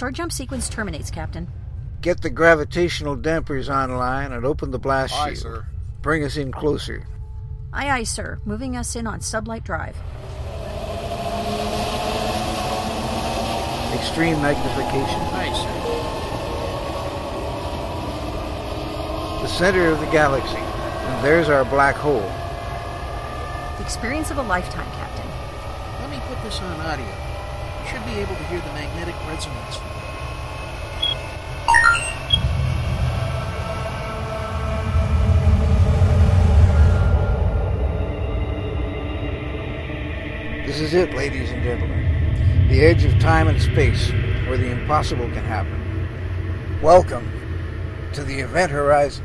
Start jump sequence terminates, Captain. Get the gravitational dampers online and open the blast shield. Aye, sir. Bring us in closer. Aye, aye, sir. Moving us in on sublight drive. Extreme magnification. Aye, sir. The center of the galaxy. And there's our black hole. The experience of a lifetime, Captain. Let me put this on audio. You should be able to hear the magnetic resonance from it. This is it, ladies and gentlemen. The edge of time and space, where the impossible can happen. Welcome to the Event Horizon.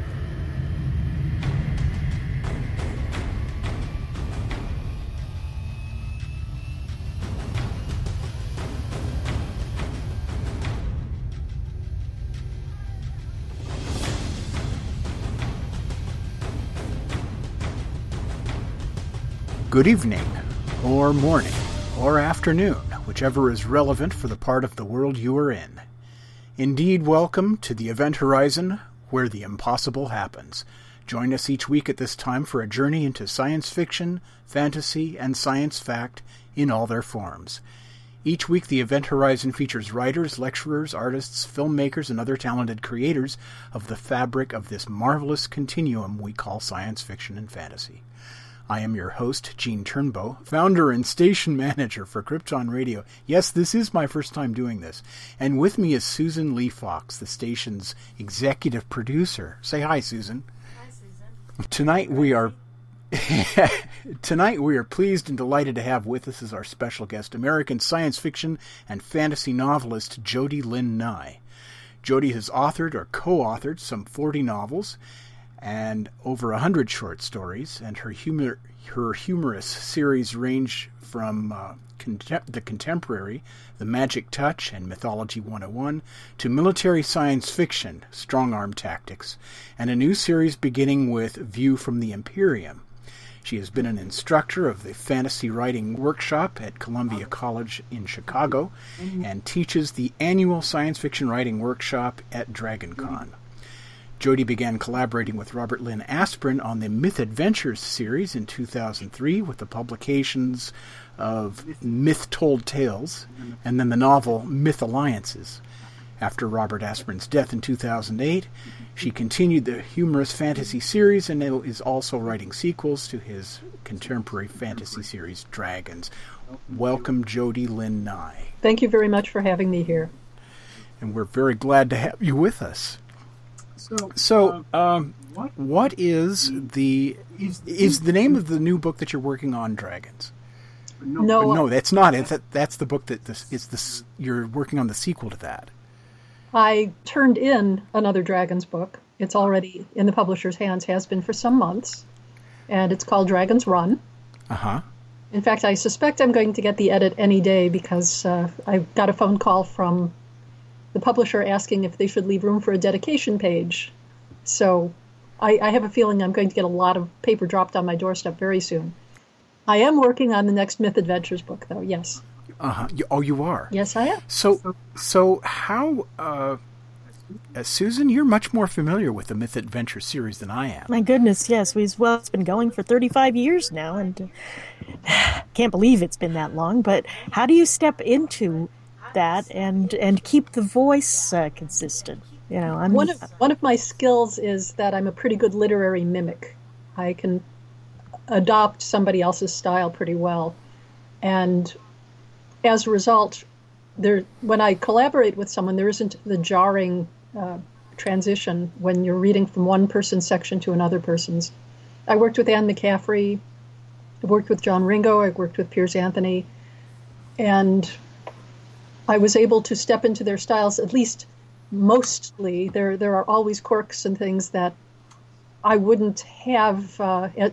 Good evening. Or morning, or afternoon, whichever is relevant for the part of the world you are in. Indeed, welcome to the Event Horizon, where the impossible happens. Join us each week at this time for a journey into science fiction, fantasy, and science fact in all their forms. Each week, the Event Horizon features writers, lecturers, artists, filmmakers, and other talented creators of the fabric of this marvelous continuum we call science fiction and fantasy. I am your host, Gene Turnbow, founder and station manager for Krypton Radio. Yes, this is my first time doing this. And with me is Susan Lee Fox, the station's executive producer. Say hi, Susan. Hi, Susan. Tonight we are pleased and delighted to have with us as our special guest, American science fiction and fantasy novelist Jody Lynn Nye. Jody has authored or co-authored some 40 novels, and over 100 short stories, and her humorous series range from the contemporary, The Magic Touch and Mythology 101, to military science fiction, Strong Arm Tactics, and a new series beginning with View from the Imperium. She has been an instructor of the Fantasy Writing Workshop at Columbia College in Chicago, and teaches the annual Science Fiction Writing Workshop at DragonCon. Jody began collaborating with Robert Lynn Asprin on the Myth Adventures series in 2003 with the publications of Myth Told Tales and then the novel Myth Alliances. After Robert Asprin's death in 2008, she continued the humorous fantasy series and is also writing sequels to his contemporary fantasy series Dragons. Welcome, Jody Lynn Nye. Thank you very much for having me here. And we're very glad to have you with us. So what is the name of the new book that you're working on, Dragons? No, that's not it. That's the book that you're working on the sequel to that. I turned in another Dragons book. It's already in the publisher's hands, has been for some months, and it's called Dragons Run. In fact, I suspect I'm going to get the edit any day because I got a phone call from the publisher asking if they should leave room for a dedication page. So I have a feeling I'm going to get a lot of paper dropped on my doorstep very soon. I am working on the next Myth Adventures book, though, yes. Oh, you are? Yes, I am. So how... Susan, you're much more familiar with the Myth Adventure series than I am. My goodness, yes. It's been going for 35 years now, and can't believe it's been that long, but how do you step into that and keep the voice consistent? You know, one of my skills is that I'm a pretty good literary mimic. I can adopt somebody else's style pretty well, and as a result, when I collaborate with someone, there isn't the jarring transition when you're reading from one person's section to another person's. I worked with Anne McCaffrey. I worked with John Ringo. I worked with Piers Anthony, and I was able to step into their styles, at least mostly. There are always quirks and things that I wouldn't have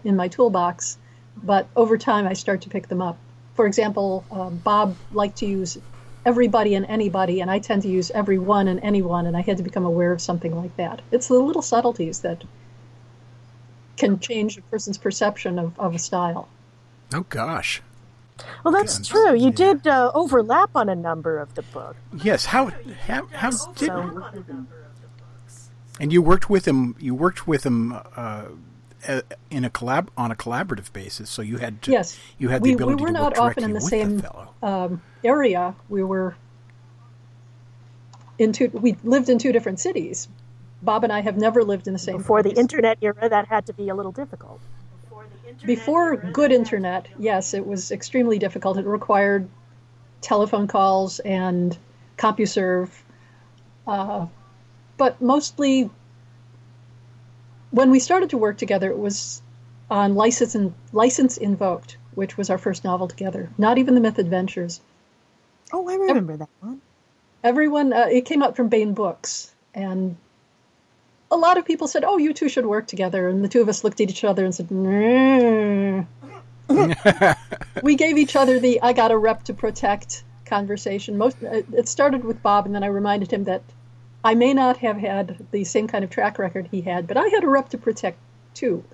in my toolbox, but over time I start to pick them up. For example, Bob liked to use everybody and anybody, and I tend to use everyone and anyone, and I had to become aware of something like that. It's the little subtleties that can change a person's perception of a style. Oh, gosh. Well, that's true. You did overlap on a number of the books. Yes. How did? And you worked with him. You worked with him on a collaborative basis. So you had to, yes. You had the ability. We were to not work often in the same area. We were We lived in two different cities. Bob and I have never lived in the same. Before place. The internet era, that had to be a little difficult. Before good internet, yes, it was extremely difficult. It required telephone calls and CompuServe, but mostly when we started to work together, it was on License Invoked, which was our first novel together. Not even the Myth Adventures. Oh, I remember that one. Everyone, it came out from Baen Books, and a lot of people said, "Oh, you two should work together." And the two of us looked at each other and said, "Nah." We gave each other the "I got a rep to protect" conversation. It started with Bob, and then I reminded him that I may not have had the same kind of track record he had, but I had a rep to protect too.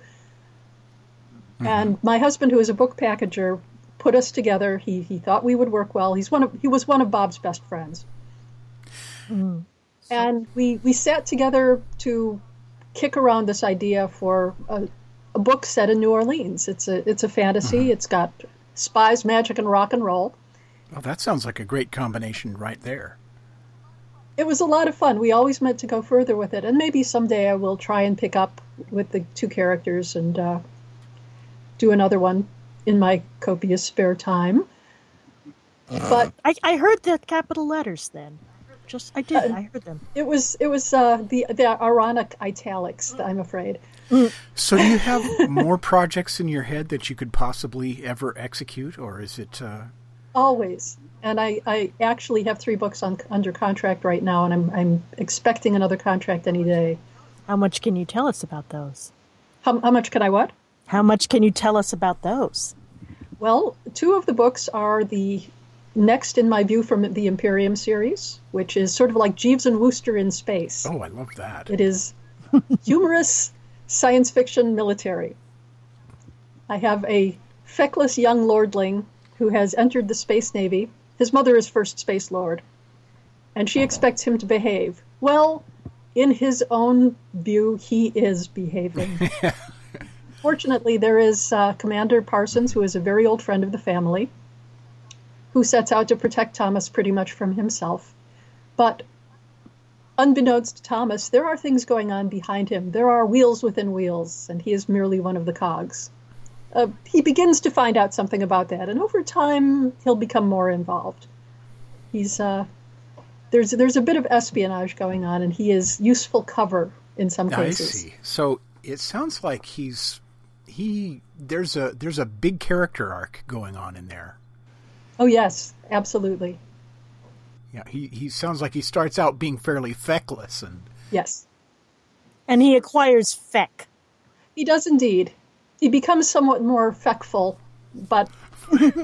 Mm-hmm. And my husband, who is a book packager, put us together. He thought we would work well. He was one of Bob's best friends. Mm. And we sat together to kick around this idea for a book set in New Orleans. It's a fantasy. Uh-huh. It's got spies, magic, and rock and roll. Well, that sounds like a great combination right there. It was a lot of fun. We always meant to go further with it. And maybe someday I will try and pick up with the two characters and do another one in my copious spare time. But I heard the capital letters then. I heard them. It was the ironic italics, I'm afraid. So do you have more projects in your head that you could possibly ever execute, or is it... Always. And I actually have 3 books under contract right now, and I'm expecting another contract any day. How much can you tell us about those? How much can I what? How much can you tell us about those? Well, 2 of the books are the... next in my View from the Imperium series, which is sort of like Jeeves and Wooster in space. Oh, I love that. It is humorous science fiction military. I have a feckless young lordling who has entered the space navy. His mother is first space lord, and she expects him to behave. Well, in his own view, he is behaving. Fortunately, there is Commander Parsons, who is a very old friend of the family, who sets out to protect Thomas pretty much from himself. But unbeknownst to Thomas, there are things going on behind him. There are wheels within wheels, and he is merely one of the cogs. He begins to find out something about that, and over time, he'll become more involved. He's there's a bit of espionage going on, and he is useful cover in some cases. I see. So it sounds like there's a big character arc going on in there. Oh, yes, absolutely. Yeah, he sounds like he starts out being fairly feckless. Yes. And he acquires feck. He does indeed. He becomes somewhat more feckful, but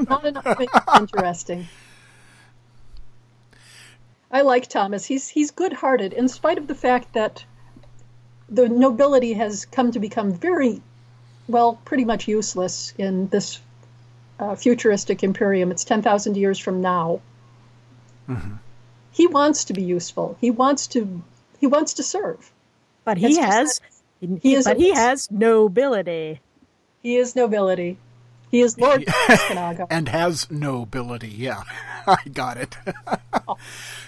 not enough to make it interesting. I like Thomas. He's good-hearted, in spite of the fact that the nobility has come to become very, well, pretty much useless in this futuristic Imperium. It's 10,000 years from now. Mm-hmm. He wants to be useful. He wants to serve. But he has nobility. He is nobility. He is Lord Canago. And has nobility, yeah. I got it. Oh.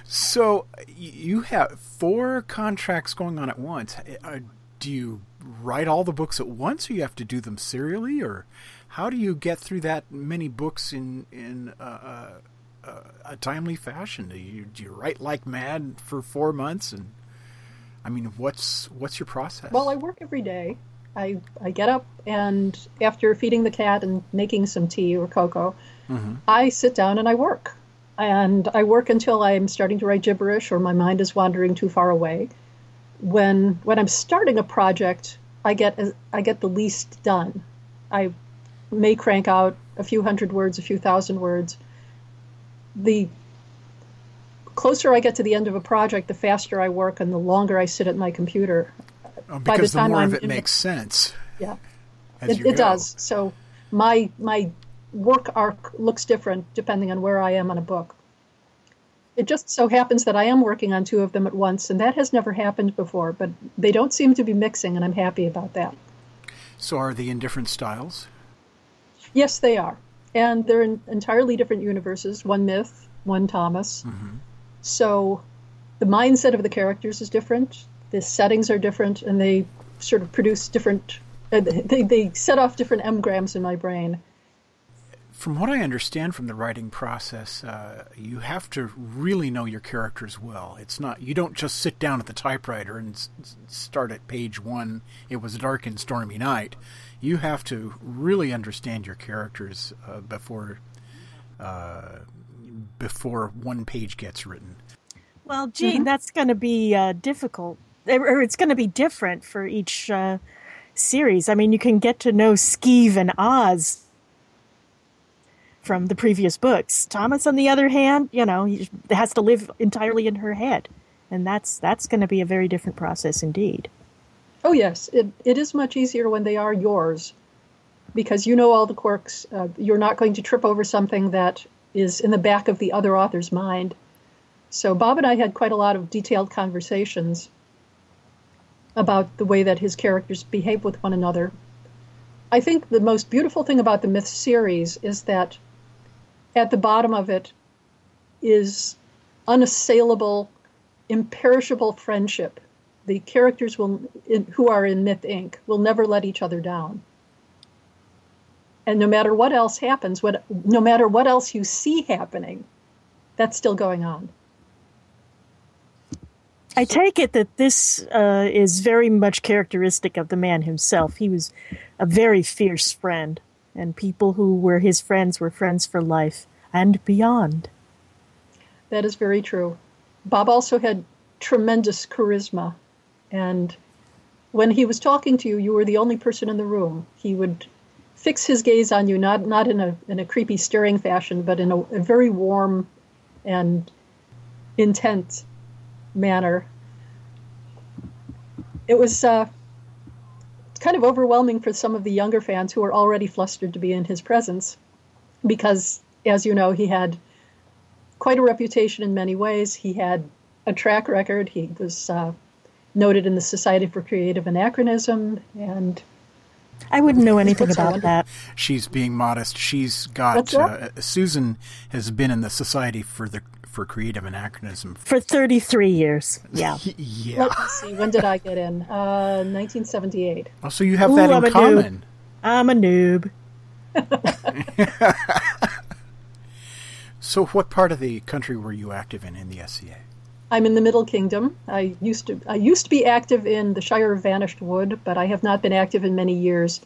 So you have 4 contracts going on at once. Do you write all the books at once, or you have to do them serially, or... How do you get through that many books in a timely fashion? Do you write like mad for 4 months? And I mean, what's your process? Well, I work every day. I get up, and after feeding the cat and making some tea or cocoa, mm-hmm. I sit down and I work. And I work until I'm starting to write gibberish or my mind is wandering too far away. When I'm starting a project, I get the least done. I may crank out a few hundred words, a few thousand words. The closer I get to the end of a project, the faster I work and the longer I sit at my computer. Oh, because by the time the more I'm of it makes sense. Yeah, it does. So my work arc looks different depending on where I am on a book. It just so happens that I am working on two of them at once, and that has never happened before, but they don't seem to be mixing, and I'm happy about that. So are they in different styles? Yes, they are. And they're in entirely different universes, one Myth, one Thomas. Mm-hmm. So the mindset of the characters is different, the settings are different, and they sort of produce different, they set off different engrams in my brain. From what I understand from the writing process, you have to really know your characters well. It's not, you don't just sit down at the typewriter and start at page one, it was a dark and stormy night. You have to really understand your characters before one page gets written. Well, Gene, that's going to be difficult, or it's going to be different for each series. I mean, you can get to know Skeeve and Oz from the previous books. Thomas, on the other hand, you know, he has to live entirely in her head. And that's going to be a very different process indeed. Oh, yes. It is much easier when they are yours, because you know all the quirks. You're not going to trip over something that is in the back of the other author's mind. So Bob and I had quite a lot of detailed conversations about the way that his characters behave with one another. I think the most beautiful thing about the Myth series is that at the bottom of it is unassailable, imperishable friendship. The characters who are in Myth, Inc. will never let each other down. And no matter what else happens, no matter what else you see happening, that's still going on. I take it that this is very much characteristic of the man himself. He was a very fierce friend, and people who were his friends were friends for life and beyond. That is very true. Bob also had tremendous charisma, and when he was talking to you, you were the only person in the room. He would fix his gaze on you, not in a creepy, staring fashion, but in a very warm and intense manner. It was kind of overwhelming for some of the younger fans who were already flustered to be in his presence, because, as you know, he had quite a reputation in many ways. He had a track record. He was noted in the Society for Creative Anachronism, and I wouldn't know anything about that. She's being modest. She's got Susan has been in the Society for Creative Anachronism for 33 years. Yeah. Yeah. Let's see. When did I get in? 1978. Oh, so you have that in common. I'm a noob. So what part of the country were you active in the SCA? I'm in the Middle Kingdom. I used to be active in the Shire of Vanished Wood, but I have not been active in many years.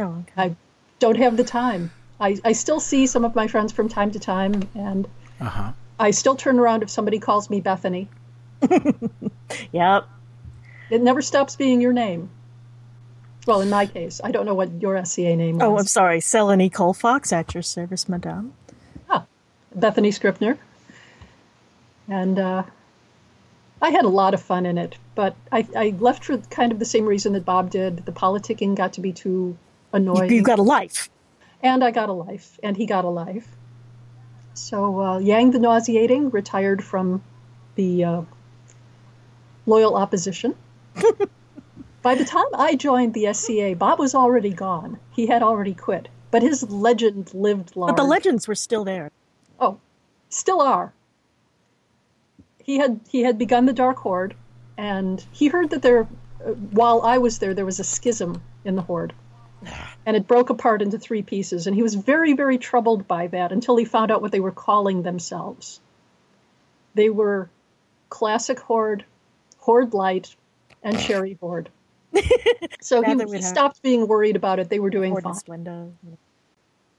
Oh, okay. I don't have the time. I still see some of my friends from time to time, and I still turn around if somebody calls me Bethany. Yep. It never stops being your name. Well, in my case, I don't know what your SCA name was. Oh, I'm sorry. Selene Colfox, at your service, madame. Ah, Bethany Scripner. And I had a lot of fun in it, but I left for kind of the same reason that Bob did. The politicking got to be too annoying. You got a life. And I got a life, and he got a life. So Yang the Nauseating retired from the loyal opposition. By the time I joined the SCA, Bob was already gone. He had already quit, but his legend lived large. But the legends were still there. Oh, still are. He had begun the Dark Horde, and he heard that while I was there was a schism in the Horde, and it broke apart into three pieces, and he was very, very troubled by that until he found out what they were calling themselves. They were Classic Horde, Horde Light, and Cherry Horde. So he stopped being worried about it. They were doing fine.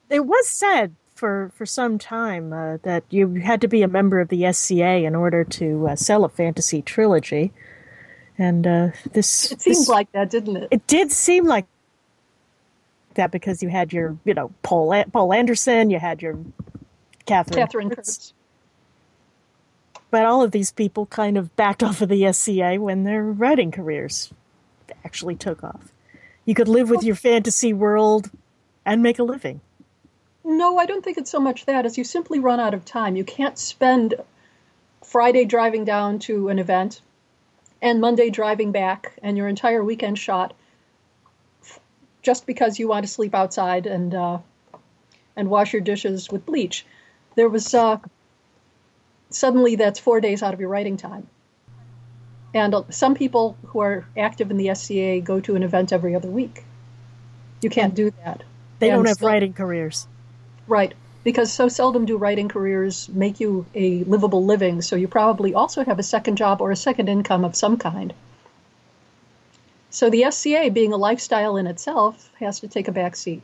It was said for some time that you had to be a member of the SCA in order to sell a fantasy trilogy. And It seemed like that, didn't it? It did seem like that, because you had your, Paul Anderson, you had your Catherine Kurtz. But all of these people kind of backed off of the SCA when their writing careers actually took off. You could live with your fantasy world and make a living. No, I don't think it's so much that as you simply run out of time. You can't spend Friday driving down to an event and Monday driving back and your entire weekend shot just because you want to sleep outside and wash your dishes with bleach. There was suddenly that's 4 days out of your writing time. And some people who are active in the SCA go to an event every other week. You can't do that. They don't have writing careers. Right, because so seldom do writing careers make you a livable living, so you probably also have a second job or a second income of some kind. So the SCA, being a lifestyle in itself, has to take a back seat.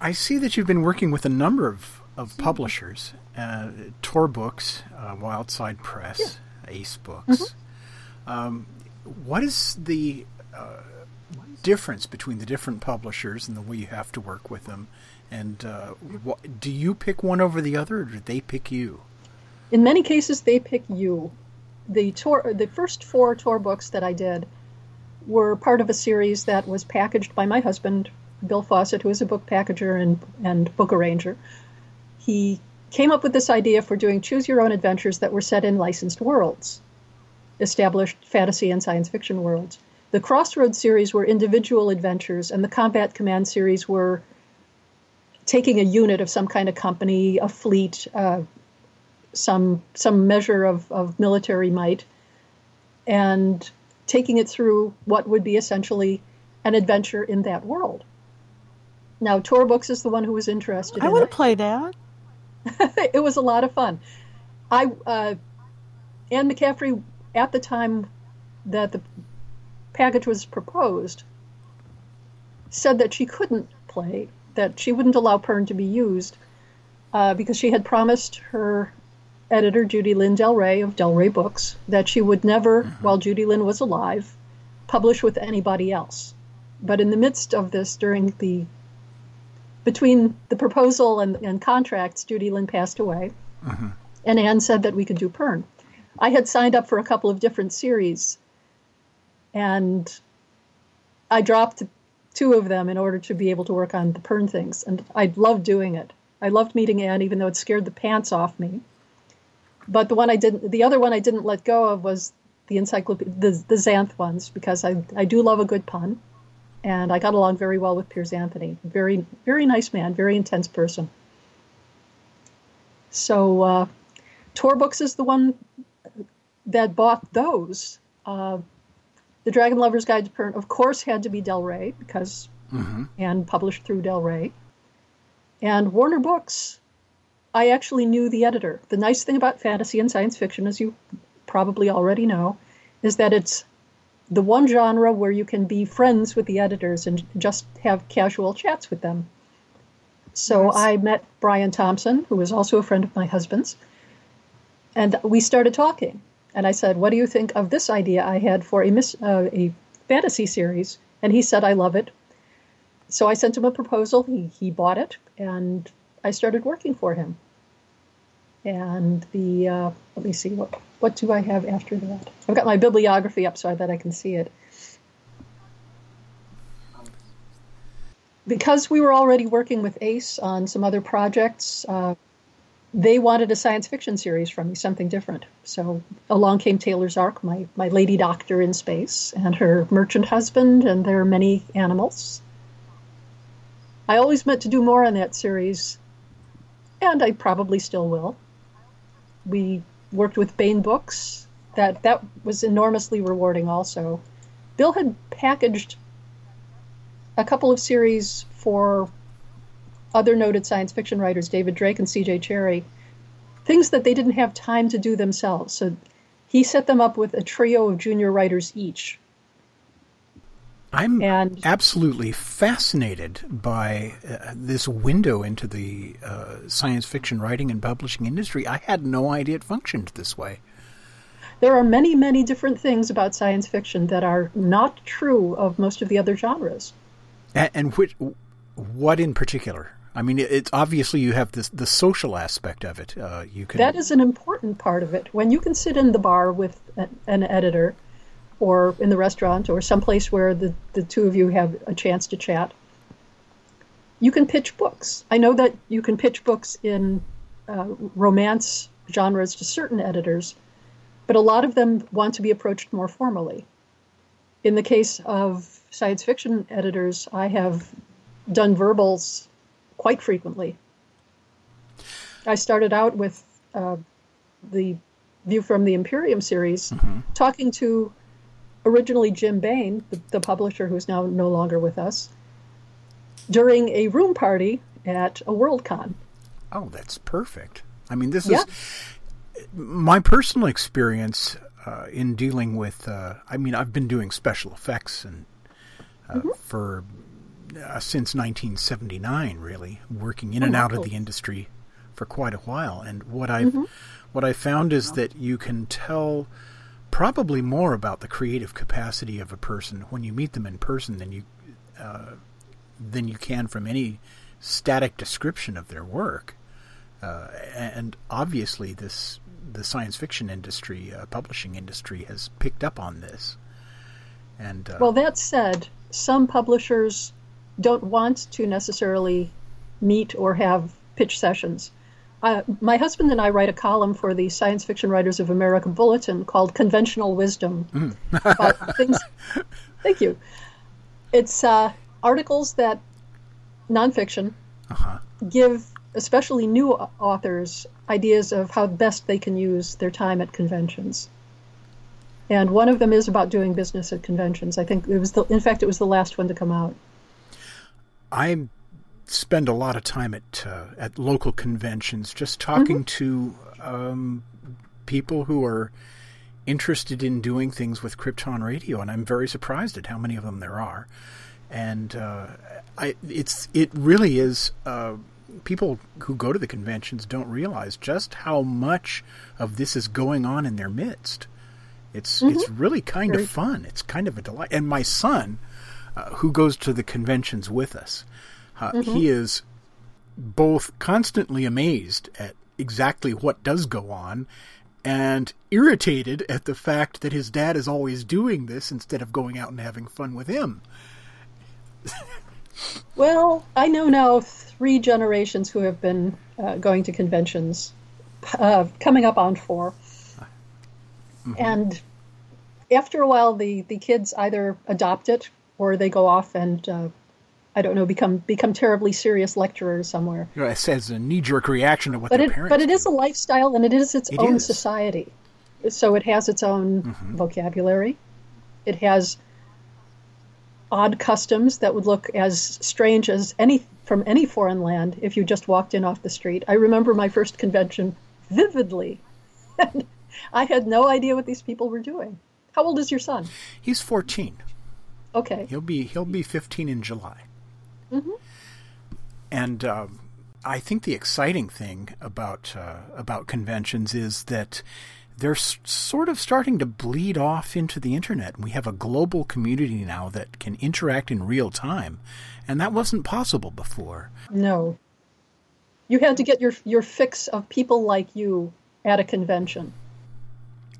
I see that you've been working with a number of publishers, Tor Books, Wild Side Press, yeah. Ace Books. Mm-hmm. What is the difference between the different publishers and the way you have to work with them? And do you pick one over the other, or do they pick you? In many cases, they pick you. The first four Tor books that I did were part of a series that was packaged by my husband, Bill Fawcett, who is a book packager and book arranger. He came up with this idea for doing choose-your-own adventures that were set in licensed worlds, established fantasy and science fiction worlds. The Crossroads series were individual adventures, and the Combat Command series were taking a unit of some kind of company, a fleet, some measure of military might, and taking it through what would be essentially an adventure in that world. Now, Tor Books is the one who was interested in it. I want to play that. It was a lot of fun. Anne McCaffrey, at the time that the package was proposed, said that she couldn't play, that she wouldn't allow Pern to be used because she had promised her editor, Jody Lynn Ray of Del Rey Books, that she would never, while Jody Lynn was alive, publish with anybody else. But in the midst of this, between the proposal and contracts, Jody Lynn passed away, and Anne said that we could do Pern. I had signed up for a couple of different series, and I dropped two of them in order to be able to work on the Pern things. And I loved doing it. I loved meeting Anne, even though it scared the pants off me. But the other one I didn't let go of was the Xanth ones, because I do love a good pun. And I got along very well with Piers Anthony. Very, very nice man, very intense person. So Tor Books is the one that bought those. The Dragon Lover's Guide to Pern, of course, had to be Del Rey, because Anne published through Del Rey. And Warner Books, I actually knew the editor. The nice thing about fantasy and science fiction, as you probably already know, is that it's the one genre where you can be friends with the editors and just have casual chats with them. So nice. I met Brian Thompson, who is also a friend of my husband's, and we started talking. And I said, what do you think of this idea I had for a fantasy series? And he said, I love it. So I sent him a proposal. He bought it, and I started working for him. And let me see, what do I have after that? I've got my bibliography up, so I bet I can see it. Because we were already working with Ace on some other projects, they wanted a science fiction series from me, something different. So along came Taylor's Ark, my lady doctor in space, and her merchant husband, and their many animals. I always meant to do more on that series, and I probably still will. We worked with Baen Books. That was enormously rewarding also. Bill had packaged a couple of series for other noted science fiction writers, David Drake and C.J. Cherry, things that they didn't have time to do themselves. So he set them up with a trio of junior writers each. I'm absolutely fascinated by this window into the science fiction writing and publishing industry. I had no idea it functioned this way. There are many, many different things about science fiction that are not true of most of the other genres. And what in particular? I mean, it's obviously you have the social aspect of it. That is an important part of it. When you can sit in the bar with an editor, or in the restaurant, or someplace where the two of you have a chance to chat, you can pitch books. I know that you can pitch books in romance genres to certain editors, but a lot of them want to be approached more formally. In the case of science fiction editors, I have done verbals quite frequently. I started out with the View from the Imperium series, talking to originally Jim Baen, the publisher who's now no longer with us, during a room party at a Worldcon. Oh, that's perfect. I mean, this is my personal experience in dealing with, I mean, I've been doing special effects and for since 1979, really, working in and out of the industry for quite a while. And what I found is that you can tell probably more about the creative capacity of a person when you meet them in person than you can from any static description of their work. And obviously, the science fiction industry, publishing industry, has picked up on this. And well, that said, some publishers don't want to necessarily meet or have pitch sessions. My husband and I write a column for the Science Fiction Writers of America Bulletin called Conventional Wisdom. About things. Thank you. It's articles that nonfiction give, especially new authors, ideas of how best they can use their time at conventions. And one of them is about doing business at conventions. I think it was in fact, it was the last one to come out. I spend a lot of time at local conventions, just talking to people who are interested in doing things with Krypton Radio, and I'm very surprised at how many of them there are. And it really is. People who go to the conventions don't realize just how much of this is going on in their midst. It's really kind of fun. It's kind of a delight. And my son, who goes to the conventions with us, he is both constantly amazed at exactly what does go on and irritated at the fact that his dad is always doing this instead of going out and having fun with him. Well, I know now 3 generations who have been going to conventions, coming up on 4. And after a while, the kids either adopt it or they go off and I don't know, become terribly serious lecturers somewhere. You know, it says a knee-jerk reaction to what their parents do. But it is a lifestyle, and it is its own society. So it has its own vocabulary. It has odd customs that would look as strange as from any foreign land if you just walked in off the street. I remember my first convention vividly. And I had no idea what these people were doing. How old is your son? He's 14. Okay. He'll be 15 in July. And I think the exciting thing about conventions is that they're sort of starting to bleed off into the internet. We have a global community now that can interact in real time, and that wasn't possible before. No, you had to get your fix of people like you at a convention.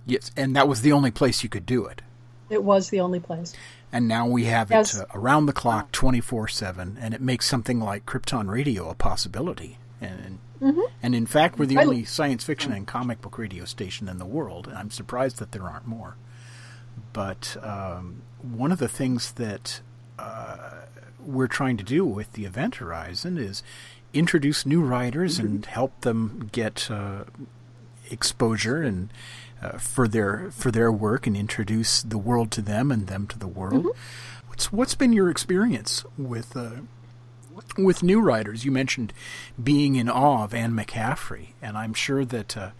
Yes, and that was the only place you could do it. It was the only place. And now we have it around the clock, 24/7, and it makes something like Krypton Radio a possibility. And in fact, we're the only science fiction and comic book radio station in the world, and I'm surprised that there aren't more. But one of the things that we're trying to do with the Event Horizon is introduce new writers and help them get exposure and for their work, and introduce the world to them and them to the world. What's been your experience with new writers? You mentioned being in awe of Anne McCaffrey, and I'm sure that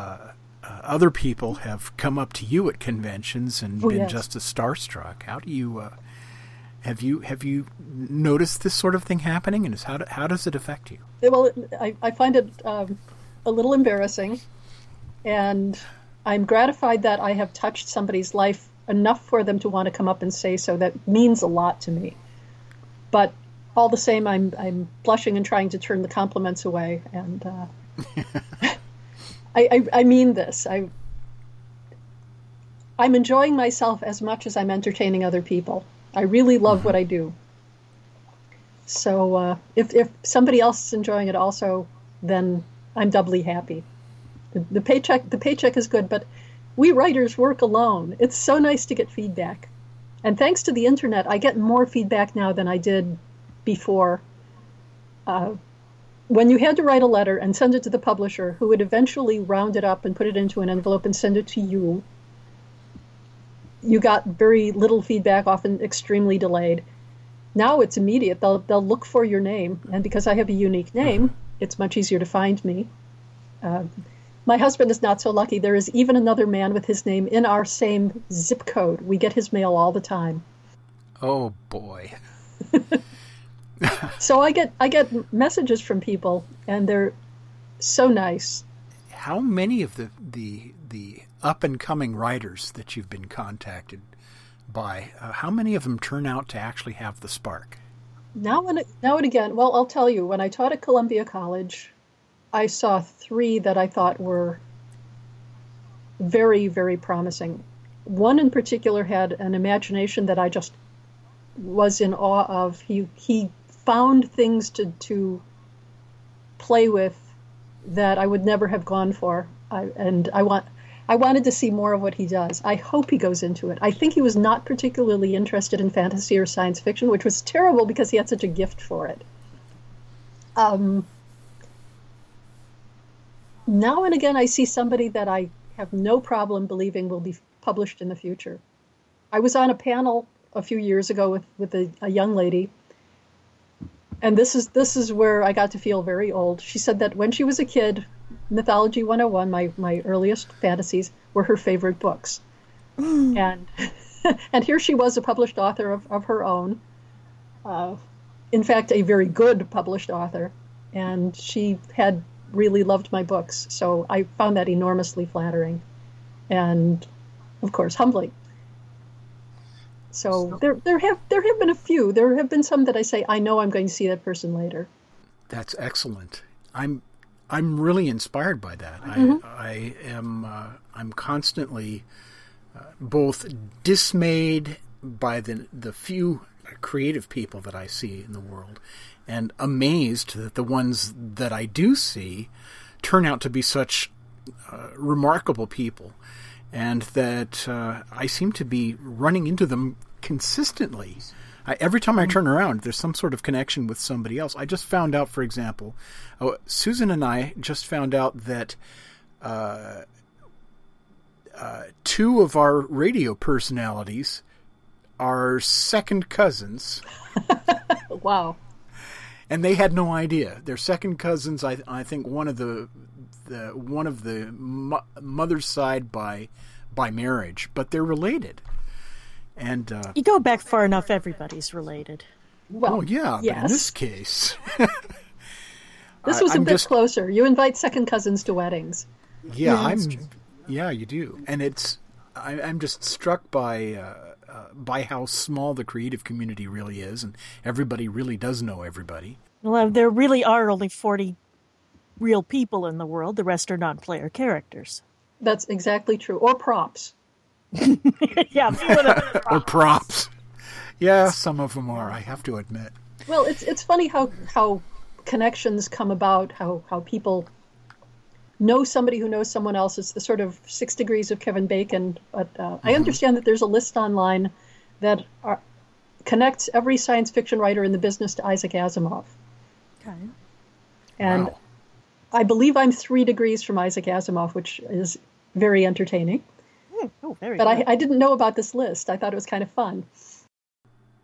other people have come up to you at conventions and been just as starstruck. How do you have you noticed this sort of thing happening, and how does it affect you? Well, I find it a little embarrassing, and I'm gratified that I have touched somebody's life enough for them to want to come up and say so. That means a lot to me. But all the same, I'm blushing and trying to turn the compliments away. And I mean this. I'm enjoying myself as much as I'm entertaining other people. I really love what I do. So if somebody else is enjoying it also, then I'm doubly happy. The paycheck is good, but we writers work alone. It's so nice to get feedback. And thanks to the internet, I get more feedback now than I did before. When you had to write a letter and send it to the publisher, who would eventually round it up and put it into an envelope and send it to you, you got very little feedback, often extremely delayed. Now it's immediate. They'll look for your name. And because I have a unique name, it's much easier to find me. My husband is not so lucky. There is even another man with his name in our same zip code. We get his mail all the time. Oh, boy. So I get messages from people, and they're so nice. How many of the up-and-coming writers that you've been contacted by, how many of them turn out to actually have the spark? Now and again. Well, I'll tell you, when I taught at Columbia College, I saw three that I thought were very, very promising. One in particular had an imagination that I just was in awe of. He found things to play with that I would never have gone for. I wanted to see more of what he does. I hope he goes into it. I think he was not particularly interested in fantasy or science fiction, which was terrible because he had such a gift for it. Now and again, I see somebody that I have no problem believing will be published in the future. I was on a panel a few years ago with a young lady, and this is where I got to feel very old. She said that when she was a kid, Mythology 101, my earliest fantasies, were her favorite books. And here she was, a published author of her own. In fact, a very good published author. And she had really loved my books, so I found that enormously flattering and, of course, humbling. So there have been a few. There have been some that I say, I know I'm going to see that person later. That's excellent. I'm really inspired by that. Mm-hmm. I'm constantly both dismayed by the few creative people that I see in the world, and amazed that the ones that I do see turn out to be such remarkable people, and that I seem to be running into them consistently. Every time I turn around, there's some sort of connection with somebody else. I just found out, for example, Susan and I just found out that two of our radio personalities are second cousins. Wow. And they had no idea. They're second cousins. I think one of the mother's side by marriage, but they're related. And you go back far enough, everybody's related. Well, yes. But in this case, this was a bit closer. You invite second cousins to weddings. Yeah, you do, and it's. I'm just struck by how small the creative community really is, and everybody really does know everybody. Well, there really are only 40 real people in the world. The rest are non-player characters. That's exactly true. Or props. Yeah, props. Or props. Yeah, some of them are, I have to admit. Well, it's funny how connections come about, how people know somebody who knows someone else. It's the sort of 6 degrees of Kevin Bacon. But mm-hmm. I understand that there's a list online that connects every science fiction writer in the business to Isaac Asimov. Okay. And wow. I believe I'm 3 degrees from Isaac Asimov, which is very entertaining. Oh, very good. But I didn't know about this list. I thought it was kind of fun.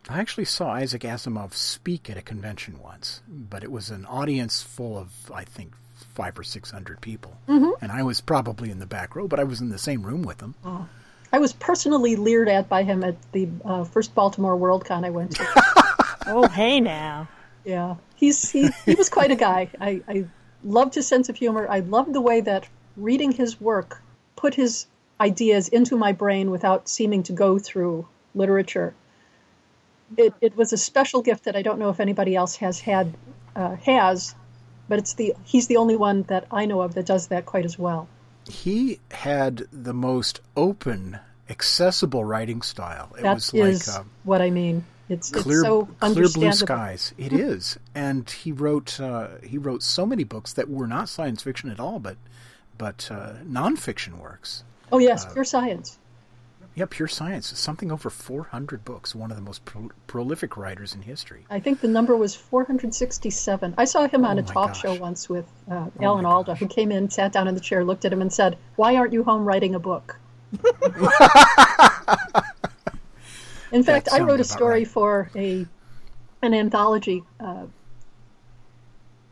I actually saw Isaac Asimov speak at a convention once, but it was an audience full of, I think, 500 or 600 people. Mm-hmm. And I was probably in the back row, but I was in the same room with him. Oh. I was personally leered at by him at the first Baltimore Worldcon I went to. Oh, hey now. Yeah. He was quite a guy. I loved his sense of humor. I loved the way that reading his work put his ideas into my brain without seeming to go through literature. It was a special gift that I don't know if anybody else has had, but he's the only one that I know of that does that quite as well. He had the most open, accessible writing style. It was like what I mean. It's so understandable. Clear Blue Skies. It is. And he wrote so many books that were not science fiction at all, but nonfiction works. Oh, yes, pure science. Yeah, pure science. Something over 400 books. One of the most prolific writers in history. I think the number was 467. I saw him on a talk show once with Alan Alda, who came in, sat down in the chair, looked at him and said, "Why aren't you home writing a book?" In fact, I wrote a story for an anthology,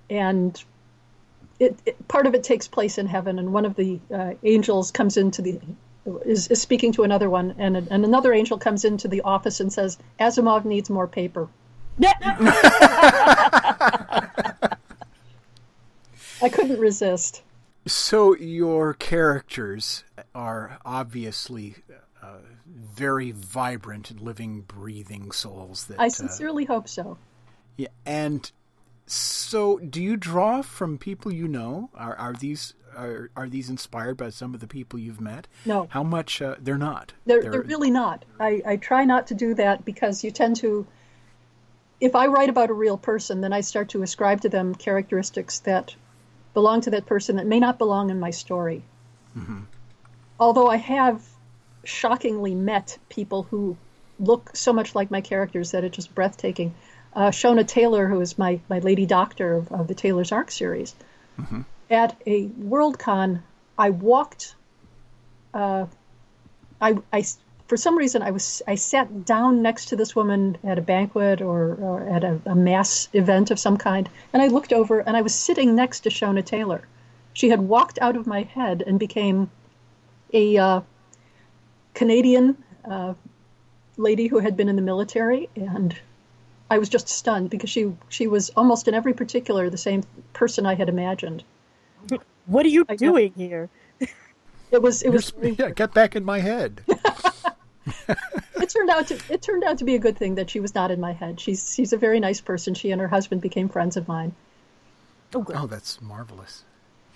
and it part of it takes place in heaven, and one of the angels comes into is speaking to another one, and another angel comes into the office and says, "Asimov needs more paper." I couldn't resist. So your characters are obviously very vibrant, living, breathing souls. That I sincerely hope so. Yeah, and so do you draw from people you know? Are these inspired by some of the people you've met? No. How much? They're not. They're really not. I try not to do that because you tend to. If I write about a real person, then I start to ascribe to them characteristics that belong to that person that may not belong in my story. Mm-hmm. Although I have shockingly met people who look so much like my characters that it's just breathtaking. Shona Taylor, who is my lady doctor of the Taylor's Ark series, mm-hmm. at a Worldcon, I walked. For some reason I sat down next to this woman at a banquet or at a mass event of some kind, and I looked over and I was sitting next to Shona Taylor. She had walked out of my head and became a Canadian lady who had been in the military, and I was just stunned because she was almost in every particular the same person I had imagined. What are you doing here? It was. Yeah, get back in my head. It turned out to be a good thing that she was not in my head. She's a very nice person. She and her husband became friends of mine. Oh, that's marvelous.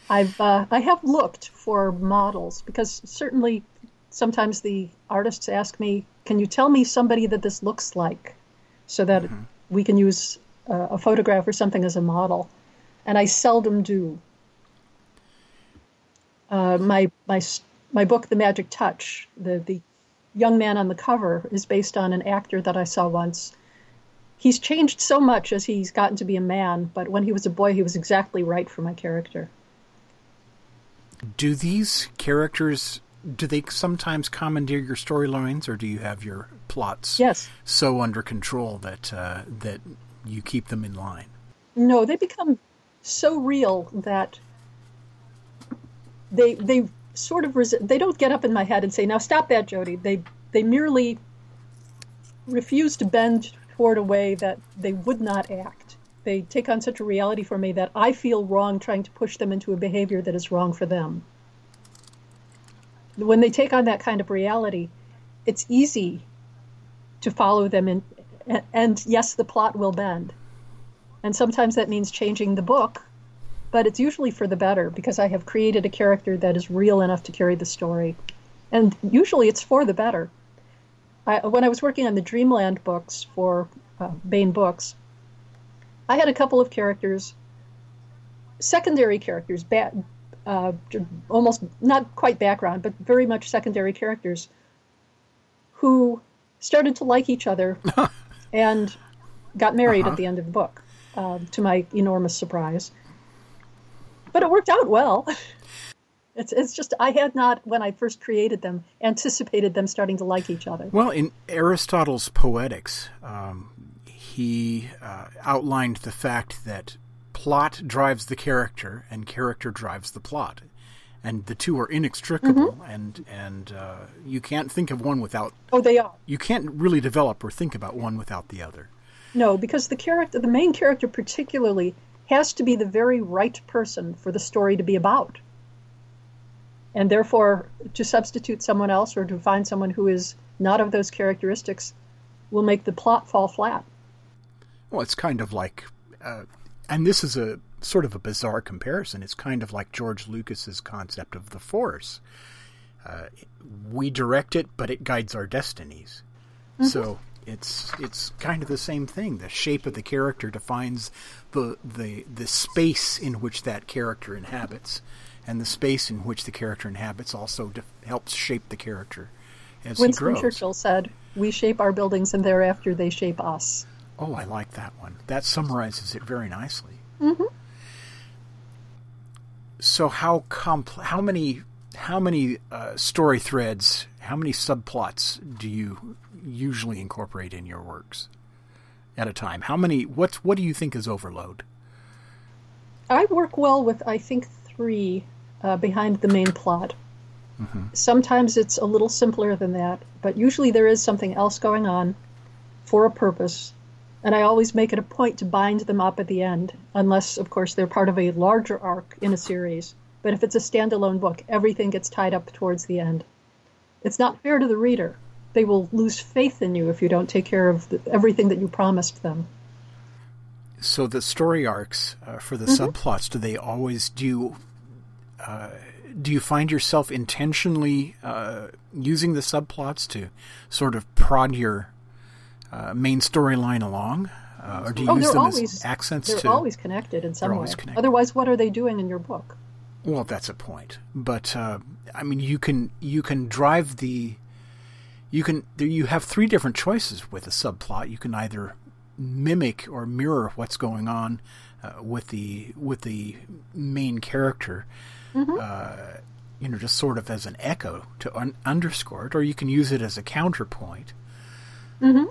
I have looked for models because certainly sometimes the artists ask me, "Can you tell me somebody that this looks like, so that mm-hmm. we can use a photograph or something as a model?" And I seldom do. My book, The Magic Touch, the young man on the cover is based on an actor that I saw once. He's changed so much as he's gotten to be a man, but when he was a boy, he was exactly right for my character. Do these characters, do they sometimes commandeer your storylines, or do you have your plots so under control that you keep them in line? No, they become so real that they sort of they don't get up in my head and say, "Now stop that, Jody." They merely refuse to bend toward a way that they would not act. They take on such a reality for me that I feel wrong trying to push them into a behavior that is wrong for them. When they take on that kind of reality, it's easy to follow them in, and yes, the plot will bend. And sometimes that means changing the book, but it's usually for the better because I have created a character that is real enough to carry the story. And usually it's for the better. When I was working on the Dreamland books for Baen Books, I had a couple of characters, secondary characters, almost not quite background, but very much secondary characters who started to like each other and got married at the end of the book, to my enormous surprise. But it worked out well. It's just I had not, when I first created them, anticipated them starting to like each other. Well, in Aristotle's Poetics, he outlined the fact that plot drives the character and character drives the plot. And the two are inextricable, mm-hmm. and you can't think of one without... Oh, they are. You can't really develop or think about one without the other. No, because the main character particularly has to be the very right person for the story to be about. And therefore, to substitute someone else or to find someone who is not of those characteristics will make the plot fall flat. Well, it's kind of like... and this is a sort of a bizarre comparison. It's kind of like George Lucas's concept of the Force. We direct it, but it guides our destinies. Mm-hmm. So It's kind of the same thing. The shape of the character defines the space in which that character inhabits, and the space in which the character inhabits also helps shape the character as he grows. Winston Churchill said, "We shape our buildings, and thereafter they shape us." Oh, I like that one. That summarizes it very nicely. Mm-hmm. So how many story threads, how many subplots do you usually incorporate in your works at a time? What do you think is overload? I work well with, I think, three behind the main plot. Mm-hmm. Sometimes it's a little simpler than that, but usually there is something else going on for a purpose, and I always make it a point to bind them up at the end, unless, of course, they're part of a larger arc in a series. But if it's a standalone book, everything gets tied up towards the end. It's not fair to the reader. They will lose faith in you if you don't take care of everything that you promised them. So the story arcs for the mm-hmm. subplots, do you find yourself intentionally using the subplots to sort of prod your main storyline along? Or do you use them as accents? They're always connected in some way. Otherwise, what are they doing in your book? Well, that's a point. But I mean, you can drive the you have three different choices with a subplot. You can either mimic or mirror what's going on with the main character, mm-hmm. Just sort of as an echo to underscore it, or you can use it as a counterpoint, mm-hmm.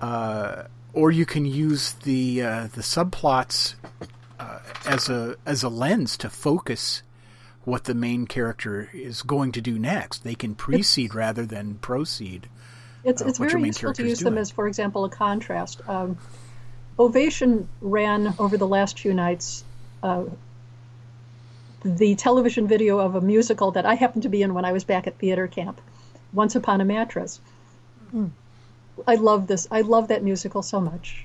Or you can use the subplots as a lens to focus what the main character is going to do next. They can precede rather than proceed. It's very useful to use them as, for example, a contrast. Ovation ran over the last few nights the television video of a musical that I happened to be in when I was back at theater camp, Once Upon a Mattress. Mm. I love this. I love that musical so much.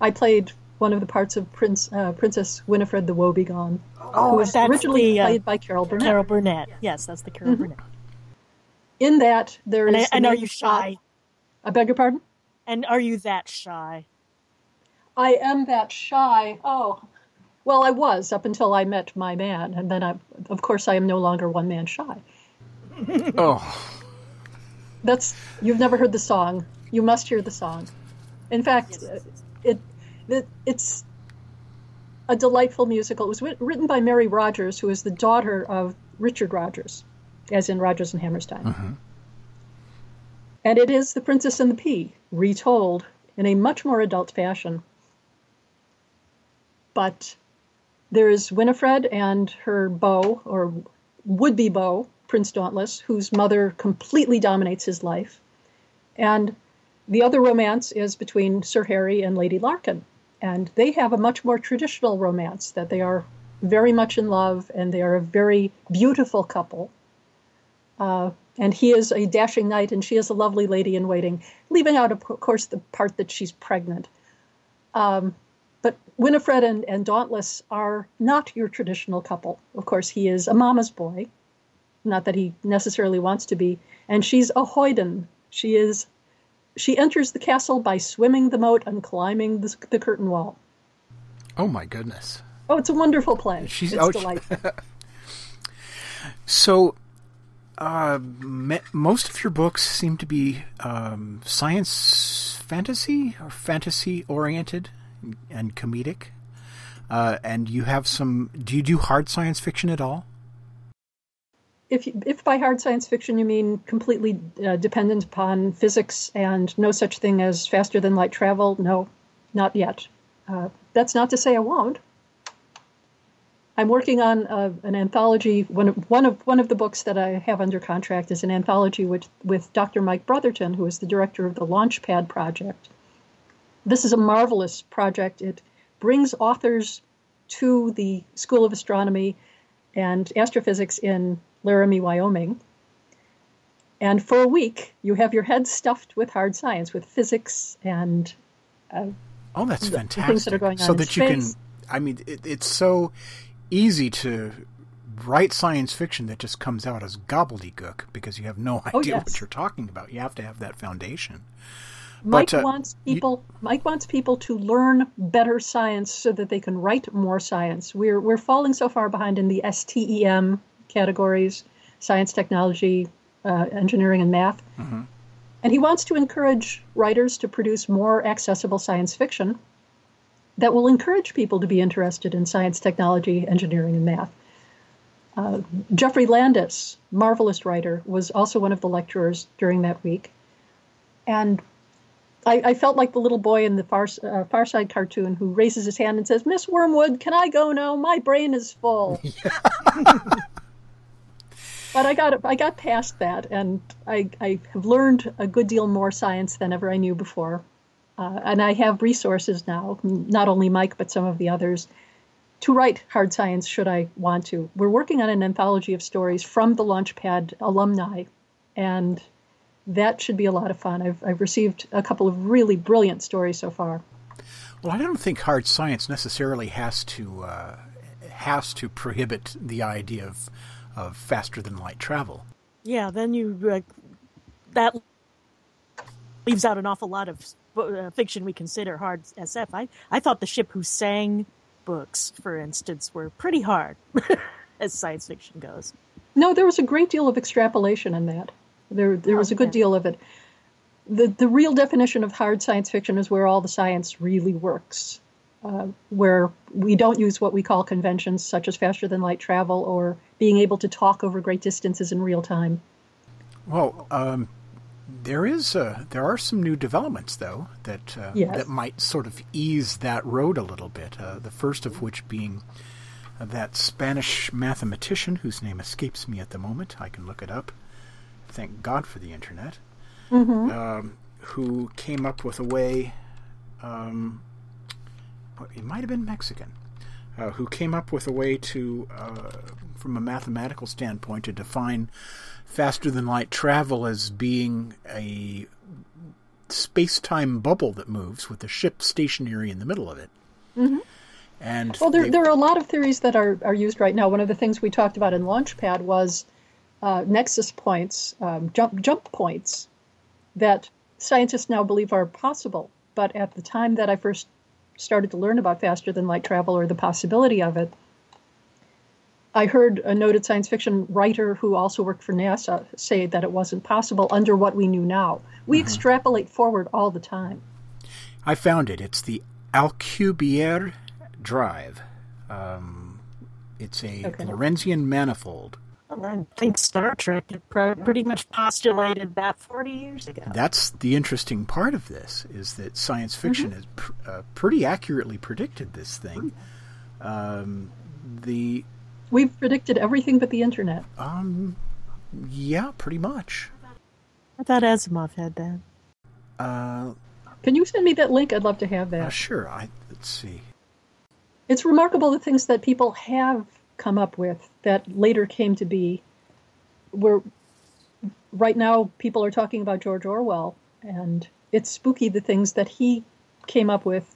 I played one of the parts of Princess Winifred the Woebegone, who was originally played by Carol Burnett. Carol Burnett, yes, that's the Carol mm-hmm. Burnett. In that, there is... And are you shy? I beg your pardon? And are you that shy? I am that shy. Oh, well, I was up until I met my man, and then, of course, I am no longer one man shy. Oh. You've never heard the song. You must hear the song. In fact, yes. It's a delightful musical. It was written by Mary Rogers, who is the daughter of Richard Rogers, as in Rogers and Hammerstein. Uh-huh. And it is The Princess and the Pea, retold in a much more adult fashion. But there is Winifred and her beau, or would-be beau, Prince Dauntless, whose mother completely dominates his life. And the other romance is between Sir Harry and Lady Larkin. And they have a much more traditional romance, that they are very much in love, and they are a very beautiful couple. And he is a dashing knight, and she is a lovely lady in waiting, leaving out, of course, the part that she's pregnant. But Winifred and Dauntless are not your traditional couple. Of course, he is a mama's boy, not that he necessarily wants to be, and she's a hoyden. She enters the castle by swimming the moat and climbing the curtain wall. Oh, my goodness. Oh, it's a wonderful play. It's delightful. So, most of your books seem to be science fantasy or fantasy-oriented and comedic. And you have some... Do you do hard science fiction at all? If by hard science fiction you mean completely dependent upon physics and no such thing as faster-than-light travel, no, not yet. That's not to say I won't. I'm working on an anthology. One of the books that I have under contract is an anthology with Dr. Mike Brotherton, who is the director of the Launchpad Project. This is a marvelous project. It brings authors to the School of Astronomy and Astrophysics in Laramie, Wyoming. And for a week, you have your head stuffed with hard science, with physics and that's fantastic. Things that are going on so in that space. It's so easy to write science fiction that just comes out as gobbledygook because you have no idea what you're talking about. You have to have that foundation. Mike wants people to learn better science so that they can write more science. We're falling so far behind in the STEM categories, science, technology, engineering, and math. Mm-hmm. And he wants to encourage writers to produce more accessible science fiction that will encourage people to be interested in science, technology, engineering, and math. Jeffrey Landis, marvelous writer, was also one of the lecturers during that week. And I felt like the little boy in the Far Side cartoon who raises his hand and says, "Miss Wormwood, can I go now? My brain is full." But I got past that, and I have learned a good deal more science than ever I knew before. And I have resources now, not only Mike, but some of the others, to write hard science should I want to. We're working on an anthology of stories from the Launchpad alumni, and that should be a lot of fun. I've received a couple of really brilliant stories so far. Well, I don't think hard science necessarily has to prohibit the idea of faster than light travel. Yeah, then that leaves out an awful lot of fiction we consider hard SF. I thought The Ship Who Sang books, for instance, were pretty hard as science fiction goes. No, there was a great deal of extrapolation in that. There was a good deal of it. The real definition of hard science fiction is where all the science really works, where we don't use what we call conventions, such as faster than light travel or being able to talk over great distances in real time. Well, there are some new developments, though, that might sort of ease that road a little bit, the first of which being that Spanish mathematician, whose name escapes me at the moment. I can look it up. Thank God for the internet, mm-hmm. Who came up with a way, it might have been Mexican, who came up with a way to, from a mathematical standpoint, to define faster-than-light travel as being a space-time bubble that moves with the ship stationary in the middle of it. Mm-hmm. And well, there are a lot of theories that are used right now. One of the things we talked about in Launchpad was nexus points, jump points that scientists now believe are possible. But at the time that I first started to learn about faster than light travel or the possibility of it, I heard a noted science fiction writer who also worked for NASA say that it wasn't possible under what we knew now. We mm-hmm. extrapolate forward all the time. I found it. It's the Alcubierre drive. It's a Lorentzian manifold. Well, I think Star Trek pretty much postulated that 40 years ago. That's the interesting part of this, is that science fiction mm-hmm. has pretty accurately predicted this thing. We've predicted everything but the internet. Yeah, pretty much. I thought Asimov had that. Can you send me that link? I'd love to have that. Sure. Let's see. It's remarkable the things that people have come up with that later came to be. Right now, people are talking about George Orwell, and it's spooky the things that he came up with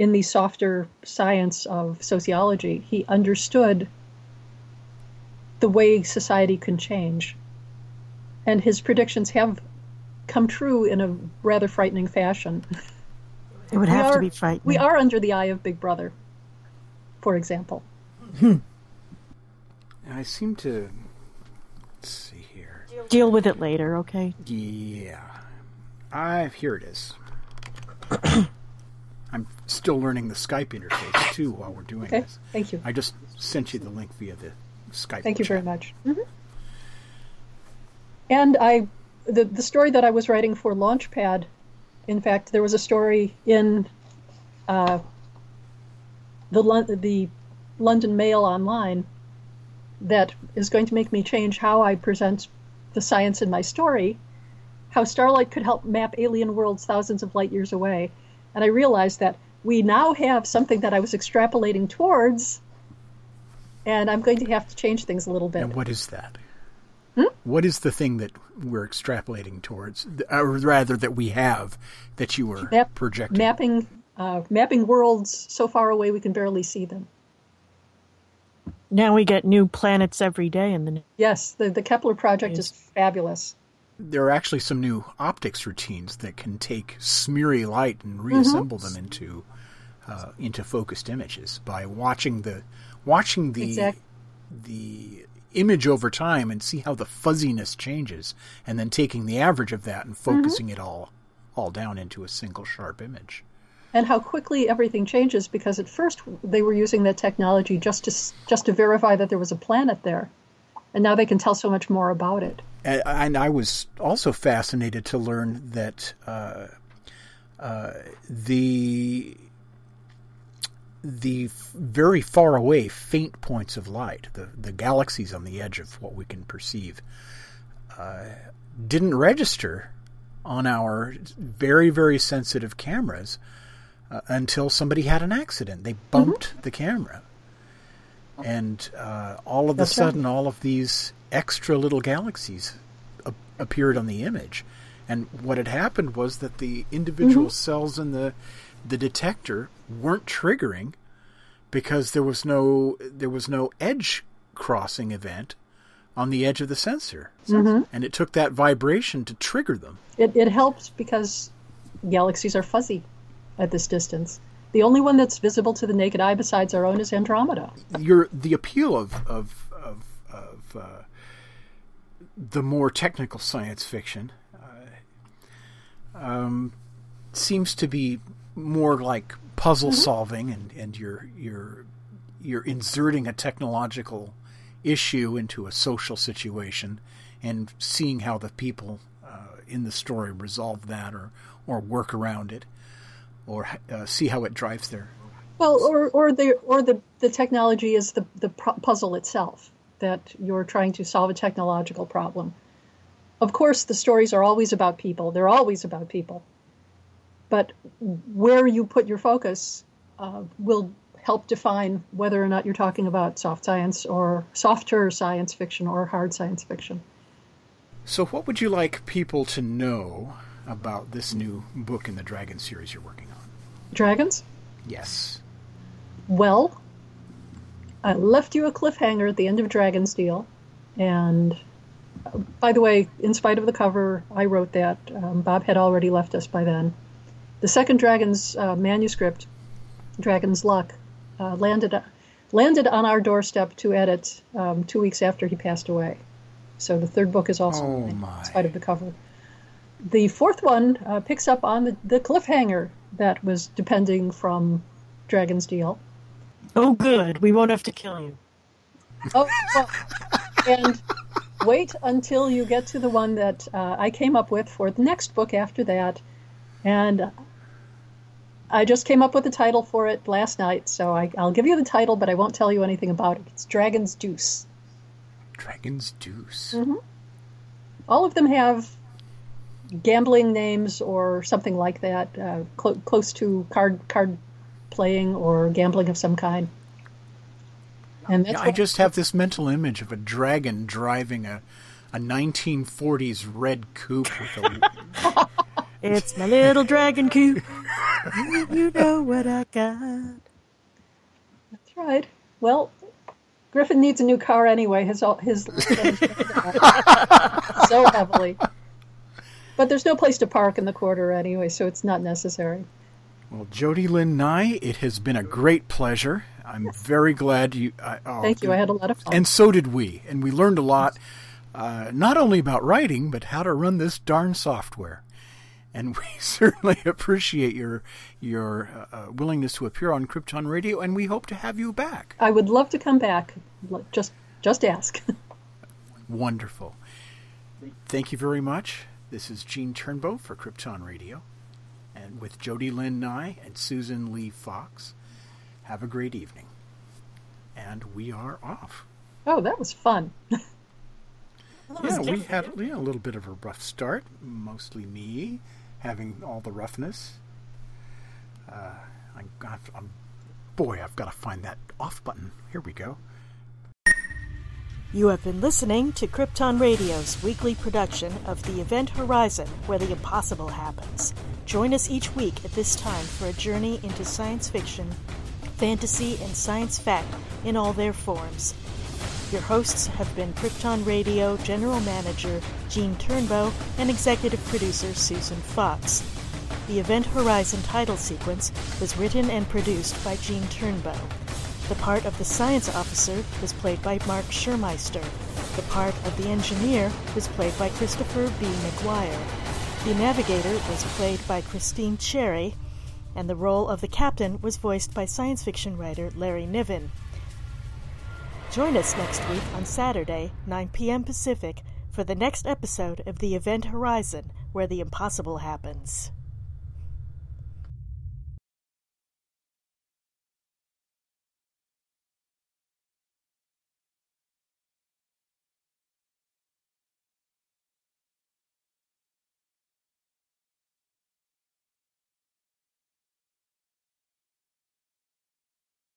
in the softer science of sociology. He understood the way society can change, and his predictions have come true in a rather frightening fashion. It would have to be frightening. We are under the eye of Big Brother, for example. I seem to... Let's see here. Deal with it later, okay? Yeah. Here it is. I'm still learning the Skype interface, too, while we're doing this. Thank you. I just sent you the link via the Skype. Thank you very much. Mm-hmm. And the story that I was writing for Launchpad, in fact, there was a story in the London Mail online that is going to make me change how I present the science in my story, how starlight could help map alien worlds thousands of light years away. And I realized that we now have something that I was extrapolating towards, and I'm going to have to change things a little bit. And what is that? What is the thing that we're extrapolating towards, or rather that we have, that you were projecting? Mapping worlds so far away we can barely see them. Now we get new planets every day in the news. Yes, the Kepler project is fabulous. there are actually some new optics routines that can take smeary light and reassemble them into focused images by watching the exactly. the image over time and see how the fuzziness changes, and then taking the average of that and focusing it all down into a single sharp image. And how quickly everything changes, because at first they were using that technology just to verify that there was a planet there. And now they can tell so much more about it. And I was also fascinated to learn that the very far away faint points of light, the galaxies on the edge of what we can perceive, didn't register on our very, very sensitive cameras until somebody had an accident. They bumped the camera. And all of a sudden, all of these extra little galaxies appeared on the image. And what had happened was that the individual cells in the detector weren't triggering because there was no edge crossing event on the edge of the sensor. And it took that vibration to trigger them. It helps because galaxies are fuzzy at this distance. The only one that's visible to the naked eye besides our own is Andromeda. The appeal of the more technical science fiction seems to be more like puzzle solving, and you're inserting a technological issue into a social situation and seeing how the people in the story resolve that or work around it. Or see how it drives their... Well, or the technology is the puzzle itself, that you're trying to solve a technological problem. Of course, the stories are always about people. They're always about people. But where you put your focus will help define whether or not you're talking about soft science or softer science fiction or hard science fiction. So what would you like people to know about this new book in the Dragon series you're working on? Dragons? Yes. Well, I left you a cliffhanger at the end of Dragon's Deal. And by the way, in spite of the cover, I wrote that. Bob had already left us by then. The second Dragon's manuscript, Dragon's Luck, landed on our doorstep to edit 2 weeks after he passed away. So the third book is also in spite of the cover. The fourth one picks up on the cliffhanger that was depending from Dragon's Deal. Oh, good. We won't have to kill you. Oh, well, and wait until you get to the one that I came up with for the next book after that. And I just came up with the title for it last night, so I'll give you the title, but I won't tell you anything about it. It's Dragon's Deuce. Dragon's Deuce. Mm-hmm. All of them have gambling names or something like that, close to card playing or gambling of some kind. And that's I just have this mental image of a dragon driving a 1940s red coupe. It's my little dragon coupe. You know what I got. That's right. Well, Griffin needs a new car anyway. His so heavily. But there's no place to park in the quarter anyway, so it's not necessary. Well, Jody Lynn Nye, it has been a great pleasure. I'm very glad you... Thank you. I had a lot of fun. And so did we. And we learned a lot, not only about writing, but how to run this darn software. And we certainly appreciate your willingness to appear on Krypton Radio, and we hope to have you back. I would love to come back. Just ask. Wonderful. Thank you very much. This is Gene Turnbow for Krypton Radio, and with Jody Lynn Nye and Susan Lee Fox. Have a great evening. And we are off. Oh, that was fun. We had a little bit of a rough start, mostly me having all the roughness. I've got to find that off button. Here we go. You have been listening to Krypton Radio's weekly production of The Event Horizon, where the impossible happens. Join us each week at this time for a journey into science fiction, fantasy, and science fact in all their forms. Your hosts have been Krypton Radio General Manager Gene Turnbow and Executive Producer Susan Fox. The Event Horizon title sequence was written and produced by Gene Turnbow. The part of the Science Officer was played by Mark Schurmeister. The part of the Engineer was played by Christopher B. McGuire. The Navigator was played by Christine Cherry, and the role of the Captain was voiced by science fiction writer Larry Niven. Join us next week on Saturday, 9 p.m. Pacific, for the next episode of The Event Horizon, where the impossible happens.